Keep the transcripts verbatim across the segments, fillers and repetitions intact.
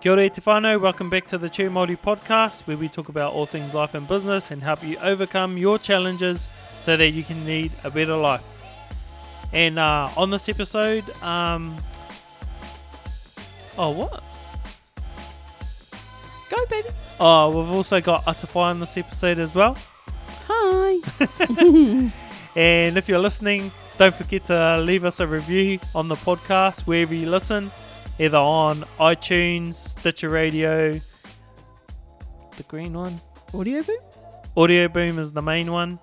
Kia ora te whānau, welcome back to the Chu Māori podcast, where we talk about all things life and business and help you overcome your challenges so that you can lead a better life. And uh, on this episode, um, oh what? Go baby! Oh, we've also got Atawha on this episode as well. Hi! And if you're listening, don't forget to leave us a review on the podcast wherever you listen. Either on iTunes, Stitcher Radio, the green one. Audio Boom? Audio Boom is the main one.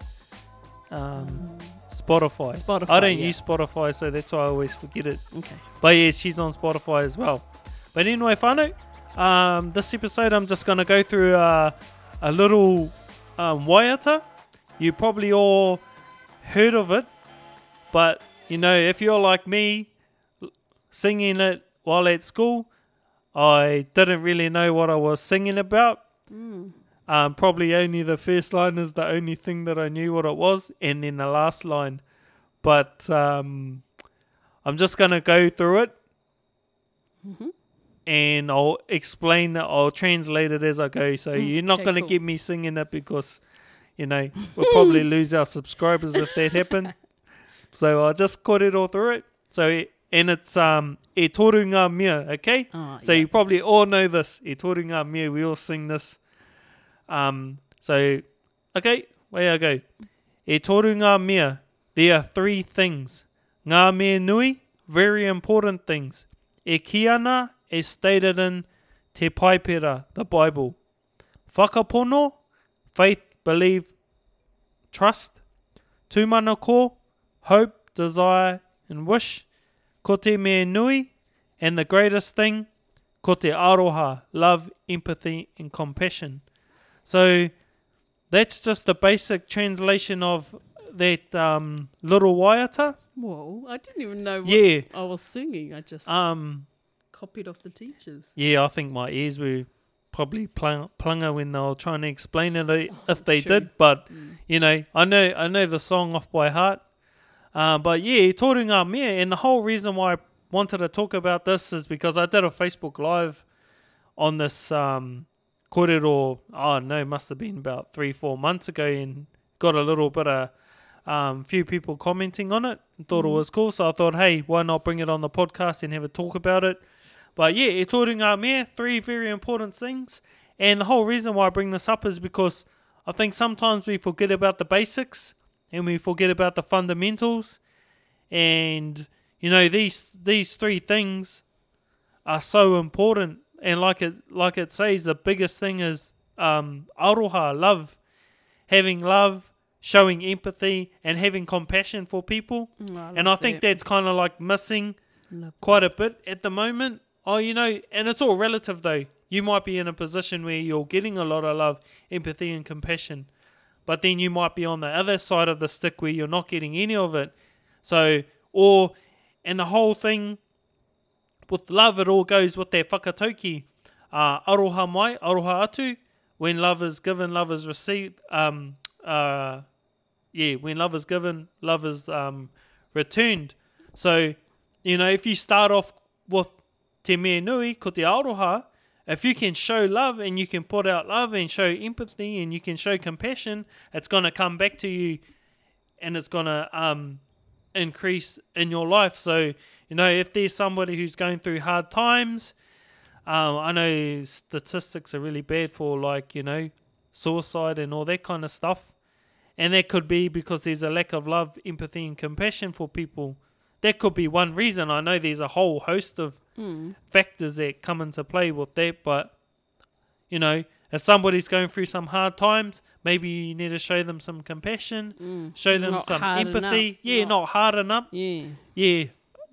Um, Spotify. Spotify. I don't yeah. use Spotify, so that's why I always forget it. Okay. But yeah, she's on Spotify as well. But anyway, whānau, um, this episode I'm just going to go through uh, a little um, waiata. You probably all heard of it, but you know, if you're like me, singing it while at school, I didn't really know what I was singing about. Mm. Um, probably only the first line is the only thing that I knew what it was, and then the last line. But um, I'm just going to go through it, mm-hmm. and I'll explain that. I'll translate it as I go. So mm, you're not okay, going to cool. get me singing it because, you know, we'll probably lose our subscribers if that happened. So I just caught it all through it. So And it's um, e torunga mea, okay? Oh, so yeah. You probably all know this, e torunga mea. We all sing this. Um, so, okay, way I go. E torunga mea. There are three things. Ngā mea nui, very important things. E kiana, as stated in te paipera, the Bible. Whakapono, faith, belief, trust. Tūmanako, hope, desire, and wish. Ko te mei nui, and the greatest thing, ko te aroha, love, empathy, and compassion. So that's just the basic translation of that um, little waiata. Whoa, I didn't even know what yeah. I was singing. I just um, copied off the teachers. Yeah, I think my ears were probably plung- plunga when they were trying to explain it, oh, if they true. did. But, mm. you know, I know I know the song off by heart. Uh, but yeah, e torunga mea, and the whole reason why I wanted to talk about this is because I did a Facebook Live on this um, kōrero, oh no, must have been about three, four months ago, and got a little bit of, um, few people commenting on it, and thought mm. it was cool, so I thought, hey, why not bring it on the podcast and have a talk about it. But yeah, e torunga mea, three very important things, and the whole reason why I bring this up is because I think sometimes we forget about the basics, and we forget about the fundamentals. And, you know, these these three things are so important. And like it like it says, the biggest thing is um, aroha, love. Having love, showing empathy, and having compassion for people. Mm, I and I think that. that's kind of like missing love quite that. a bit at the moment. Oh, you know, and it's all relative though. You might be in a position where you're getting a lot of love, empathy, and compassion. But then you might be on the other side of the stick where you're not getting any of it. So, or, and the whole thing with love, it all goes with that whakatauki. Uh, aroha mai, aroha atu. When love is given, love is received. Um, uh, yeah, when love is given, love is um, returned. So, you know, if you start off with te mea nui, ko te aroha, if you can show love and you can put out love and show empathy and you can show compassion, it's going to come back to you and it's going to um, increase in your life. So, you know, if there's somebody who's going through hard times, um, I know statistics are really bad for like, you know, suicide and all that kind of stuff. And that could be because there's a lack of love, empathy and compassion for people. That could be one reason. I know there's a whole host of mm. factors that come into play with that, but, you know, if somebody's going through some hard times, maybe you need to show them some compassion, mm. show them not some empathy. Enough. Yeah, not. not hard enough. Yeah. Yeah.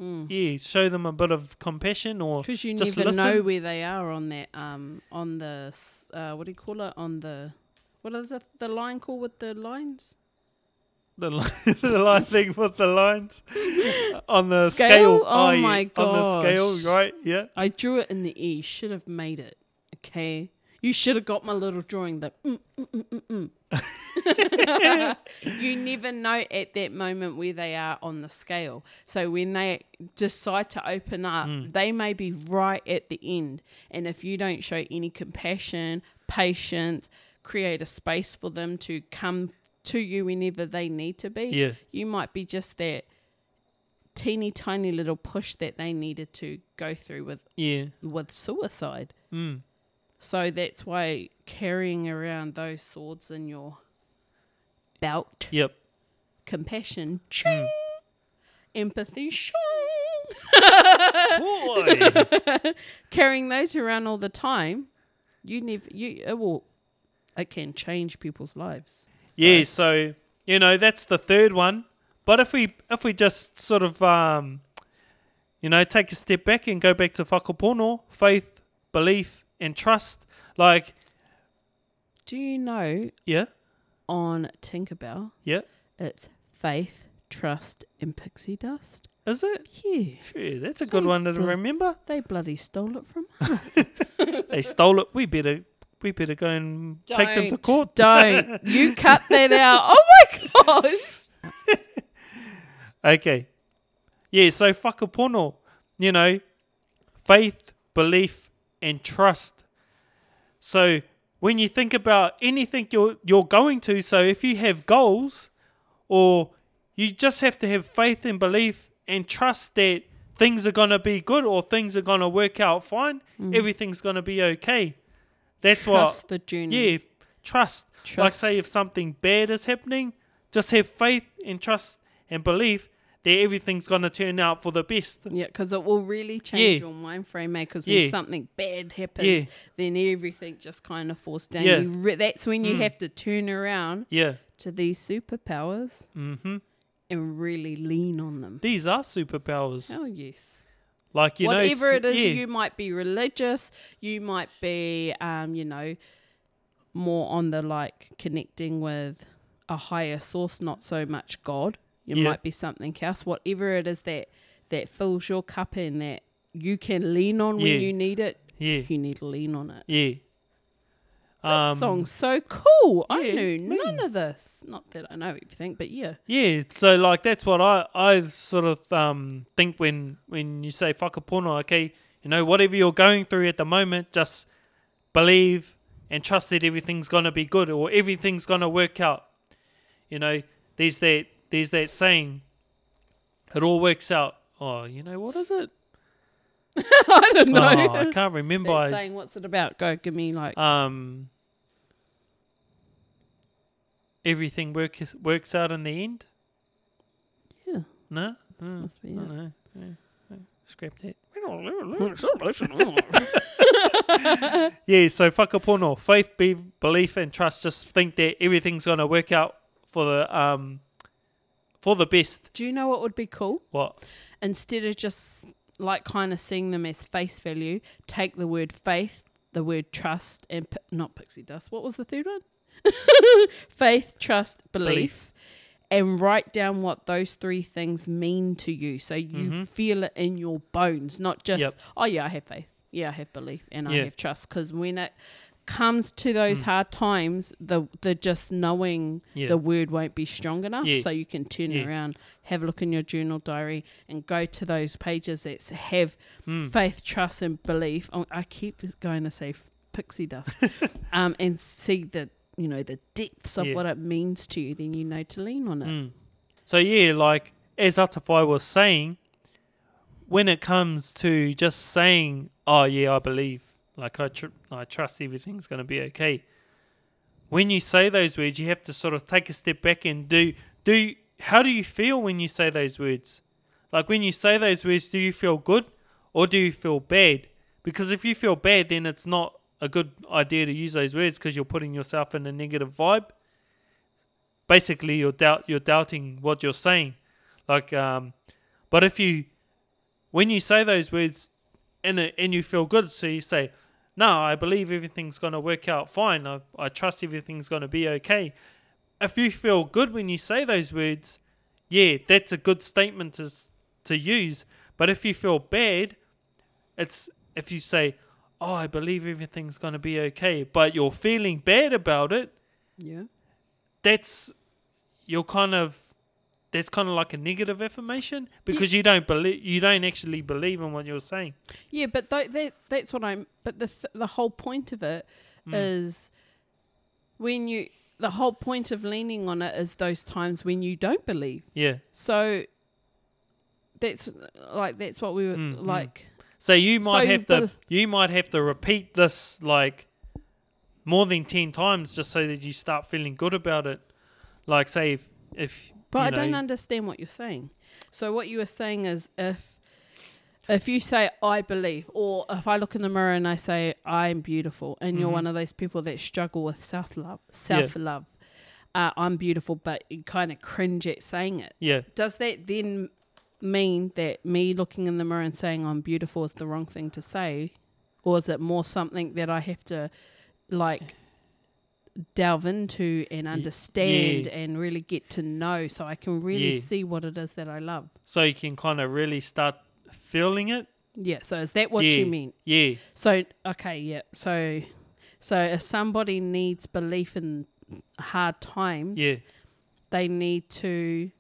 Mm. Yeah, show them a bit of compassion or just listen. Because you never know where they are on that, um, on the, uh, what do you call it, on the, what is it, the line called with the lines? The line, the line thing with the lines on the scale. scale. Oh, oh my yeah. gosh. On the scale, right? Yeah. I drew it in the E. Should have made it. Okay. You should have got my little drawing, the mm, mm, mm, mm, mm. You never know at that moment where they are on the scale. So when they decide to open up, mm. they may be right at the end. And if you don't show any compassion, patience, create a space for them to come to you whenever they need to be, yeah. you might be just that teeny tiny little push that they needed to go through with, yeah. with suicide. Mm. So that's why carrying around those swords in your belt. Yep. Compassion. Ching. Mm. Empathy. Boy. Carrying those around all the time, you never you it will it can change people's lives. Yeah, right? So you know, that's the third one. But if we if we just sort of um you know, take a step back and go back to whakapono, faith, belief, and trust, like... Do you know... Yeah? On Tinkerbell... Yeah? It's faith, trust, and pixie dust. Is it? Yeah. Sure, that's a good they one to blo- remember. They bloody stole it from us. They stole it. We better we better go and don't, take them to court. Don't. You cut that out. Oh, my gosh. Okay. Yeah, so whakapono, you know, faith, belief, and trust. So when you think about anything you're you're going to, so if you have goals, or you just have to have faith and belief and trust that things are going to be good, or things are going to work out fine, mm. everything's going to be okay. That's what... Trust the journey. Yeah, trust. trust. Like say if something bad is happening, just have faith and trust and belief that everything's going to turn out for the best. Yeah, because it will really change yeah. your mind frame, mate, because when yeah. something bad happens, yeah. then everything just kind of falls down. Yeah. You re- that's when you mm. have to turn around yeah. to these superpowers mm-hmm. and really lean on them. These are superpowers. Hell yes. Like, you Whatever know... Whatever it is, yeah. you might be religious, you might be, um, you know, more on the, like, connecting with a higher source, not so much God. It yeah. might be something else. Whatever it is that, that fills your cup and that you can lean on yeah. when you need it, yeah. you need to lean on it. Yeah. This um, song's so cool. Yeah, I knew none mm. of this. Not that I know everything, but yeah. Yeah, so like that's what I, I sort of um think when, when you say whakapono, okay, you know, whatever you're going through at the moment, just believe and trust that everything's going to be good, or everything's going to work out. You know, there's that... There's that saying, it all works out. Oh, you know, what is it? I don't know. Oh, I can't remember. That saying, what's it about? Go, give me like... Um, everything work, works out in the end? Yeah. No? This mm, must be it. No, yeah, yeah. Scrap that. Yeah, so whakapono, faith, be, belief and trust. Just think that everything's going to work out for the... um. For the best. Do you know what would be cool? What? Instead of just like kind of seeing them as face value, take the word faith, the word trust, and pi- not pixie dust. What was the third one? Faith, trust, belief, belief, and write down what those three things mean to you, so you mm-hmm. feel it in your bones, not just yep. oh yeah, I have faith, yeah, I have belief, and yeah. I have trust. Because when it comes to those mm. hard times, the the just knowing yeah. the word won't be strong enough, yeah. so you can turn yeah. around, have a look in your journal diary, and go to those pages that have mm. faith, trust, and belief. Oh, I keep going to say f- pixie dust, um, and see the you know the depths of yeah. what it means to you. Then you know to lean on it. Mm. So yeah, like as Atawhai was saying, when it comes to just saying, "Oh yeah, I believe." Like, I, tr- I trust everything's going to be okay. When you say those words, you have to sort of take a step back and do... do. How do you feel when you say those words? Like, when you say those words, do you feel good or do you feel bad? Because if you feel bad, then it's not a good idea to use those words, because you're putting yourself in a negative vibe. Basically, you're doubt you're doubting what you're saying. Like, um, but if you... When you say those words and and you feel good, so you say... No, I believe everything's going to work out fine. I, I trust everything's going to be okay. If you feel good when you say those words, yeah, that's a good statement to to use. But if you feel bad, it's if you say, oh, I believe everything's going to be okay, but you're feeling bad about it. Yeah. That's, you're kind of, that's kind of like a negative affirmation because yeah. you don't believe, you don't actually believe in what you're saying. Yeah, but th- that that's what I'm, but the th- the whole point of it mm. is when you, the whole point of leaning on it is those times when you don't believe. Yeah. So that's like, that's what we were mm, like. Mm. So you might so have to, you might have to repeat this like more than ten times just so that you start feeling good about it. Like say if, if But you I know, don't understand what you're saying. So what you were saying is if if you say I believe, or if I look in the mirror and I say I'm beautiful, and mm-hmm. you're one of those people that struggle with self love, self love, yeah. uh, I'm beautiful, but you kind of cringe at saying it. Yeah. Does that then mean that me looking in the mirror and saying I'm beautiful is the wrong thing to say, or is it more something that I have to like? delve into and understand yeah. and really get to know so I can really yeah. see what it is that I love. So you can kind of really start feeling it? Yeah, so is that what yeah. you mean? Yeah. So, okay, yeah. So so if somebody needs belief in hard times, yeah. they need to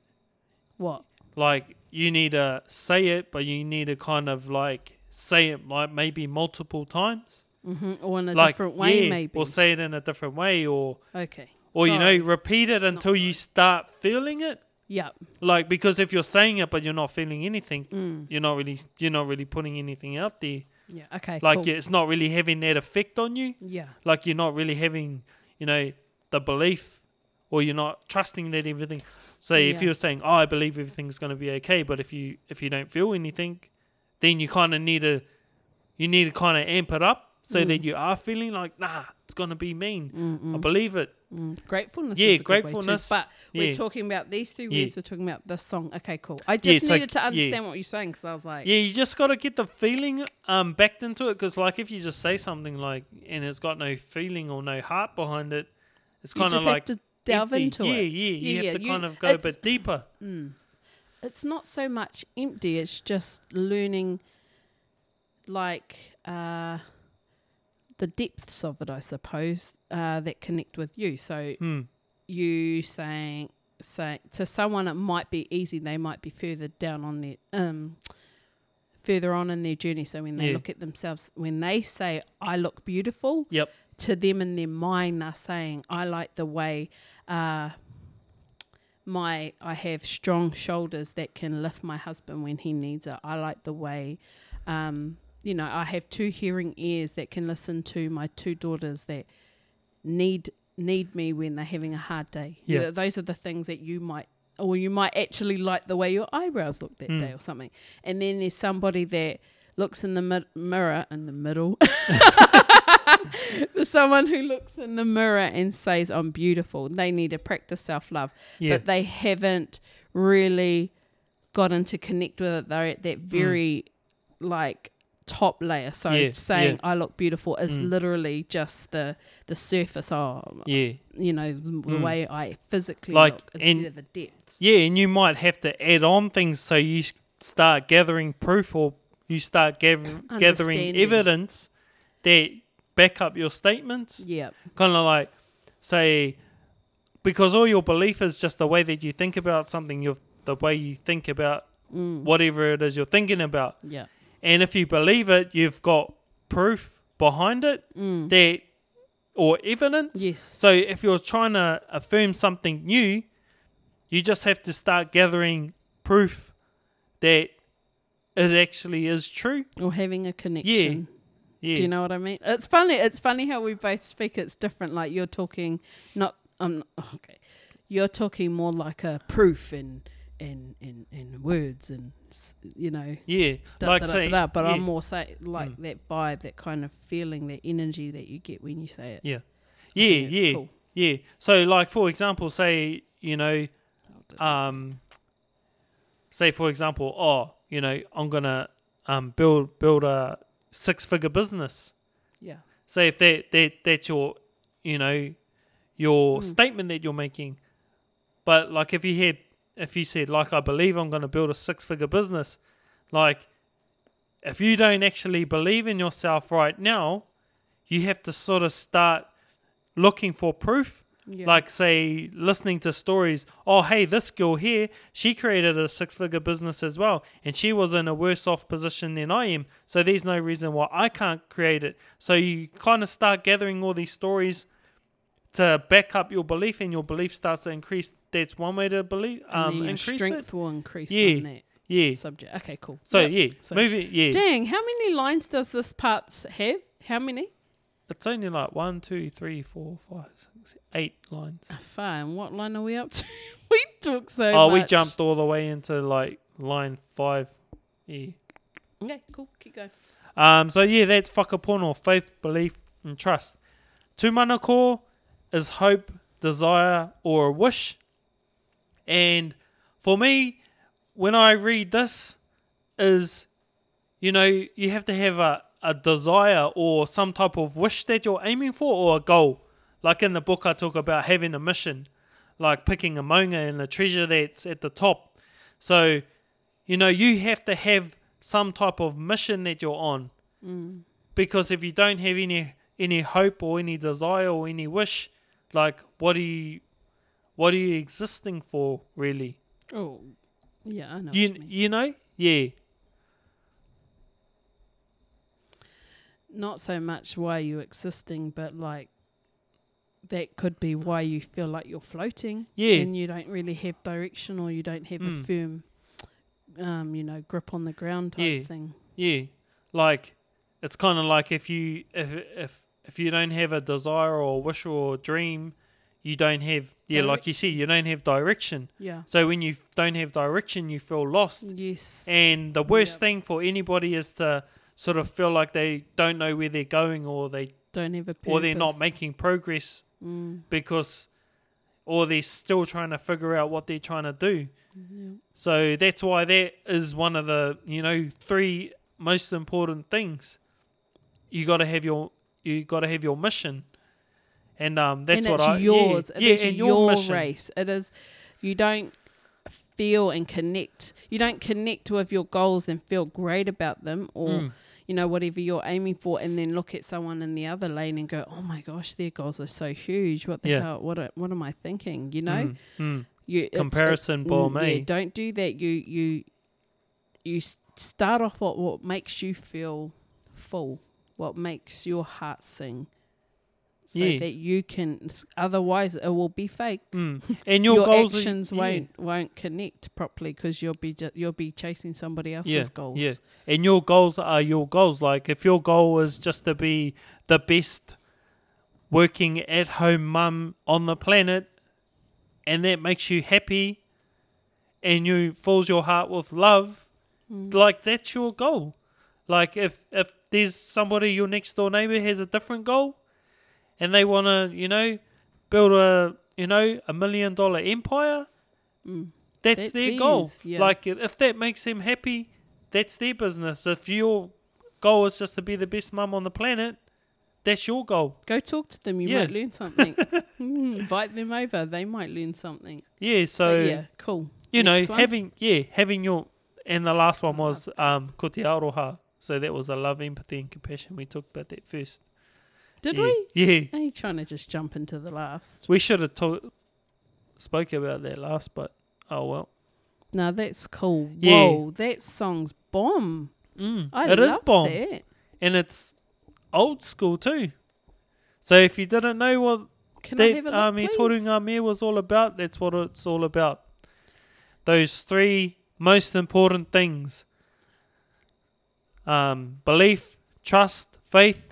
what? Like you need to say it, but you need to kind of like say it like maybe multiple times. Mm-hmm. Or in a like, different way, yeah, maybe. Or say it in a different way, or okay, or Sorry. you know, repeat it until right. you start feeling it. Yeah. Like because if you're saying it but you're not feeling anything, mm. you're not really you're not really putting anything out there. Yeah. Okay. Like cool. it's not really having that effect on you. Yeah. Like you're not really having, you know, the belief, or you're not trusting that everything. So yeah. if you're saying, "Oh, I believe everything's going to be okay," but if you if you don't feel anything, then you kind of need to you need to kind of amp it up. So mm. that you are feeling like, nah, it's going to be mean. Mm-mm. I believe it. Mm. Gratefulness. Yeah, is a gratefulness. Good way too. But yeah. we're talking about these two yeah. words. We're talking about this song. Okay, cool. I just yeah, needed so, to understand yeah. what you're saying because I was like... Yeah, you just got to get the feeling um, backed into it because like if you just say something like and it's got no feeling or no heart behind it, it's kind of like... You just have to delve empty. into yeah, it. Yeah, yeah. You yeah, have yeah. to you, kind of go a bit deeper. Mm, it's not so much empty. It's just learning like... Uh, the depths of it, I suppose, uh, that connect with you. So mm. you saying, say to someone, it might be easy. They might be further down on their, um, further on in their journey. So when they yeah. look at themselves, when they say, "I look beautiful," yep. to them in their mind, they're saying, "I like the way, uh, my I have strong shoulders that can lift my husband when he needs it. I like the way, um." You know, I have two hearing ears that can listen to my two daughters that need need me when they're having a hard day. Yeah. Th- those are the things that you might, or you might actually like the way your eyebrows look that mm. day or something. And then there's somebody that looks in the mi- mirror, in the middle. There's someone who looks in the mirror and says, I'm beautiful. They need to practice self-love. Yeah. But they haven't really gotten to connect with it. They're at that very, mm. like... top layer, so yeah, saying yeah. I look beautiful is mm. literally just the the surface of yeah you know the mm. way I physically like, look instead of the depths. Yeah, and you might have to add on things so you start gathering proof or you start gather- gathering evidence that back up your statements. Yeah, kind of like say because all your belief is just the way that you think about something, you've the way you think about mm. whatever it is you're thinking about. Yeah. And if you believe it, you've got proof behind it mm. that, or evidence. Yes. So if you're trying to affirm something new, you just have to start gathering proof that it actually is true. Or having a connection. Yeah. yeah. Do you know what I mean? It's funny. It's funny how we both speak. It's different. Like you're talking, not um. Okay, you're talking more like a proof and. In, in, in words and you know yeah da, like da, say, da, da, da, but yeah. I'm more say like mm. that vibe, that kind of feeling, that energy that you get when you say it. yeah yeah yeah cool. yeah so like for example say you know um say for example oh you know I'm gonna um build build a six figure business. Yeah, so if that, that that's your you know your mm. statement that you're making, but like if you had If you said, like, I believe I'm going to build a six-figure business, like, if you don't actually believe in yourself right now, you have to sort of start looking for proof. Yeah. Like, say, listening to stories. Oh, hey, this girl here, she created a six-figure business as well, and she was in a worse-off position than I am, so there's no reason why I can't create it. So you kind of start gathering all these stories to back up your belief, and your belief starts to increase. That's one way to believe. Um, and your increase strength it. will increase yeah. on that yeah. subject. Okay, cool. So, yep. yeah. So. Movie, yeah. Dang, how many lines does this part have? How many? It's only like one, two, three, four, five, six, eight lines. Oh, fine. What line are we up to? We talk so oh, much. Oh, we jumped all the way into like line five. Yeah. Okay, cool. Keep going. Um. So yeah, that's whakapono, faith, belief, and trust. Tūmanako is hope, desire, or a wish. And for me, when I read this, is you know you have to have a. a desire or some type of wish that you're aiming for, or a goal. Like in the book I talk about having a mission, like picking a maunga and the treasure that's at the top. So, you know, you have to have some type of mission that you're on. Mm. Because if you don't have any any hope or any desire or any wish, like what are you what are you existing for really? Oh yeah, I know. You, what you, mean. you know? Yeah. Not so much why you're existing, but like that could be why you feel like you're floating. Yeah. And you don't really have direction, or you don't have mm. a firm, um, you know, grip on the ground type yeah. thing. Yeah. Like it's kind of like if you if if if you don't have a desire or a wish or a dream, you don't have yeah, Direc- like you see, you don't have direction. Yeah. So when you don't have direction, you feel lost. Yes. And the worst yep. thing for anybody is to sort of feel like they don't know where they're going, or they don't have a purpose, or they're not making progress mm. because, or they're still trying to figure out what they're trying to do. Yeah. So that's why that is one of the you know three most important things. You got to have your you got to have your mission, and um that's and what it's I yours. Yeah, it yeah is and your, your mission. race. It is you don't. feel and connect you don't connect with your goals and feel great about them, or mm. you know whatever you're aiming for, and then look at someone in the other lane and go, oh my gosh, their goals are so huge, what the yeah. hell what what am I thinking, you know? mm. Mm. You comparison it's, it's, ball mm, me yeah, don't do that. You you you start off what what makes you feel full, what makes your heart sing. So yeah. that you can, otherwise it will be fake. Mm. And your, your goals actions are, yeah. won't won't connect properly, because you'll be ju- you'll be chasing somebody else's yeah. goals. Yeah, and your goals are your goals. Like if your goal is just to be the best working at home mum on the planet, and that makes you happy, and you fills your heart with love, mm. like that's your goal. Like if if there's somebody, your next door neighbour has a different goal, and they want to, you know, build a, you know, a million dollar empire. Mm. That's, that's their goal. Yeah. Like, if that makes them happy, that's their business. If your goal is just to be the best mum on the planet, that's your goal. Go talk to them. You yeah. might learn something. mm, invite them over. They might learn something. Yeah. So but yeah, cool. You Next know, one. having yeah, having your and the last one was um, ko te aroha. So that was the love, empathy, and compassion. We talked about that first. Did yeah. we? Yeah. Are you trying to just jump into the last? We should have talk, spoke about that last, but oh well. No, that's cool. Yeah. Whoa, that song's bomb. Mm, I it love is bomb. That. And it's old school too. So if you didn't know what Can that I have a look, um, e torunga mea was all about, that's what it's all about. Those three most important things. Um, belief, trust, faith.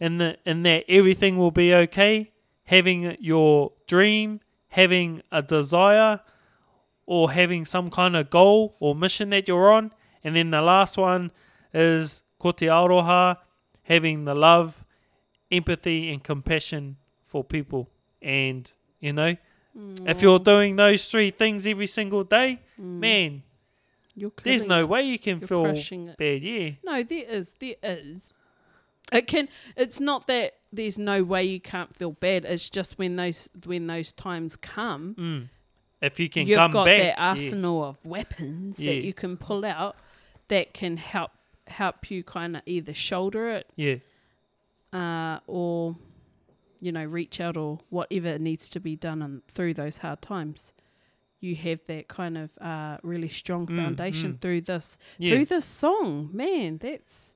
In, the, in that everything will be okay, having your dream, having a desire, or having some kind of goal or mission that you're on. And then the last one is ko te aroha, having the love, empathy, and compassion for people. And, you know, mm. if you're doing those three things every single day, mm. man, you're there's no it. way you can you're feel bad. Yeah. No, there is, there is. It can. It's not that there's no way you can't feel bad. It's just when those when those times come, mm. if you can, you've come got back, that arsenal yeah. of weapons yeah. that you can pull out that can help help you kind of either shoulder it, yeah, uh, or, you know, reach out or whatever needs to be done on, through those hard times. You have that kind of uh, really strong mm, foundation mm. through this yeah. through this song, man. That's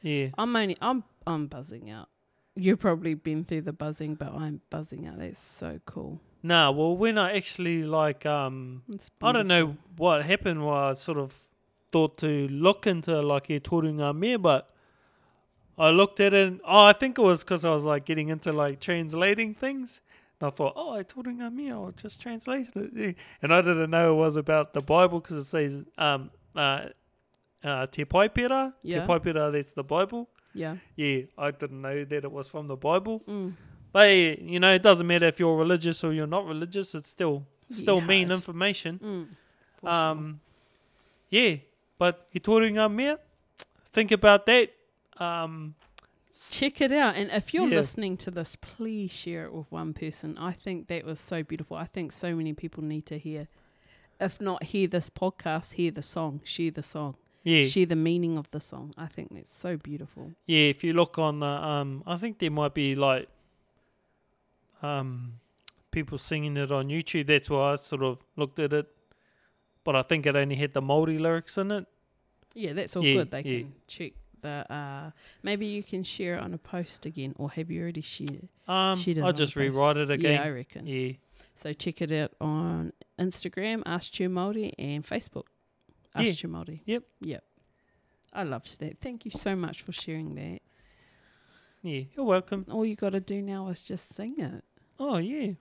yeah. I'm only I'm I'm buzzing out. You've probably been through the buzzing, but I'm buzzing out. That's so cool. Nah, well, when I actually like, um, I don't know what happened while I sort of thought to look into like e torunga mea, but I looked at it and oh, I think it was because I was like getting into like translating things. And I thought, oh, e torunga mea, I'll just translate it. And I didn't know it was about the Bible because it says um, uh, uh, te paipera. Yeah. Te paipera, that's the Bible. Yeah. Yeah, I didn't know that it was from the Bible. Mm. But, yeah, you know, it doesn't matter if you're religious or you're not religious. It's still still yeah, mean information. Mm. Um, yeah, but e torunga mea, think about that. Um, Check it out. And if you're yeah. listening to this, please share it with one person. I think that was so beautiful. I think so many people need to hear. If not hear this podcast, hear the song, share the song. Yeah. Share the meaning of the song. I think that's so beautiful. Yeah, if you look on the, um, I think there might be like um, people singing it on YouTube. That's why I sort of looked at it. But I think it only had the Māori lyrics in it. Yeah, that's all yeah, good. They yeah. can check the, uh, maybe you can share it on a post again, or have you already shared, um, shared it? I'll just rewrite it again. Yeah, I reckon. Yeah. So check it out on Instagram, Ask Chu Māori, and Facebook. Ask yeah. Chu Māori. Yep. Yep. I loved that. Thank you so much for sharing that. Yeah, you're welcome. All you got to do now is just sing it. Oh, yeah.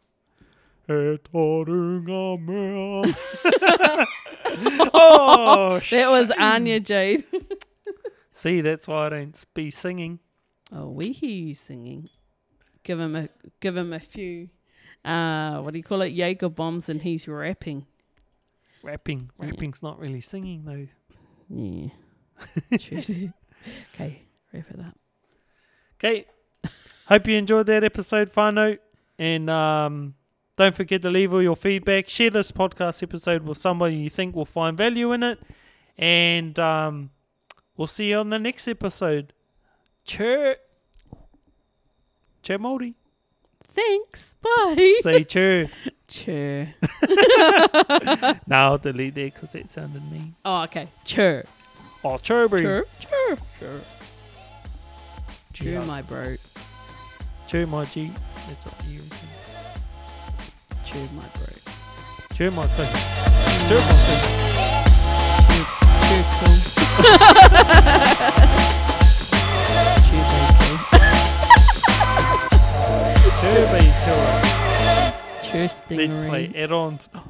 E torunga mea. Oh, shame. That was Anya Jade. See, that's why I don't be singing. Oh, we hear you singing. Give him a, give him a few, uh, what do you call it, Jaeger bombs, and he's rapping. Rapping. Rapping's yeah. not really singing, though. Yeah. Okay, wrap it up. Okay. Hope you enjoyed that episode, whānau. And um, don't forget to leave all your feedback. Share this podcast episode with somebody you think will find value in it. And um, we'll see you on the next episode. Chur. Chur Māori. Thanks. Bye. Say chur. Chur. Now I'll delete that because that sounded mean. Oh, okay. Chur. Oh, chur, bro. Chur, chur, chur. Chur, yeah. my bro. Chur, my G. That's what you reckon. Chur, my bro. Chur, my thing. Chur, my thing. Chur, cool. Chur, baby. Chur, baby. Let's play add-ons.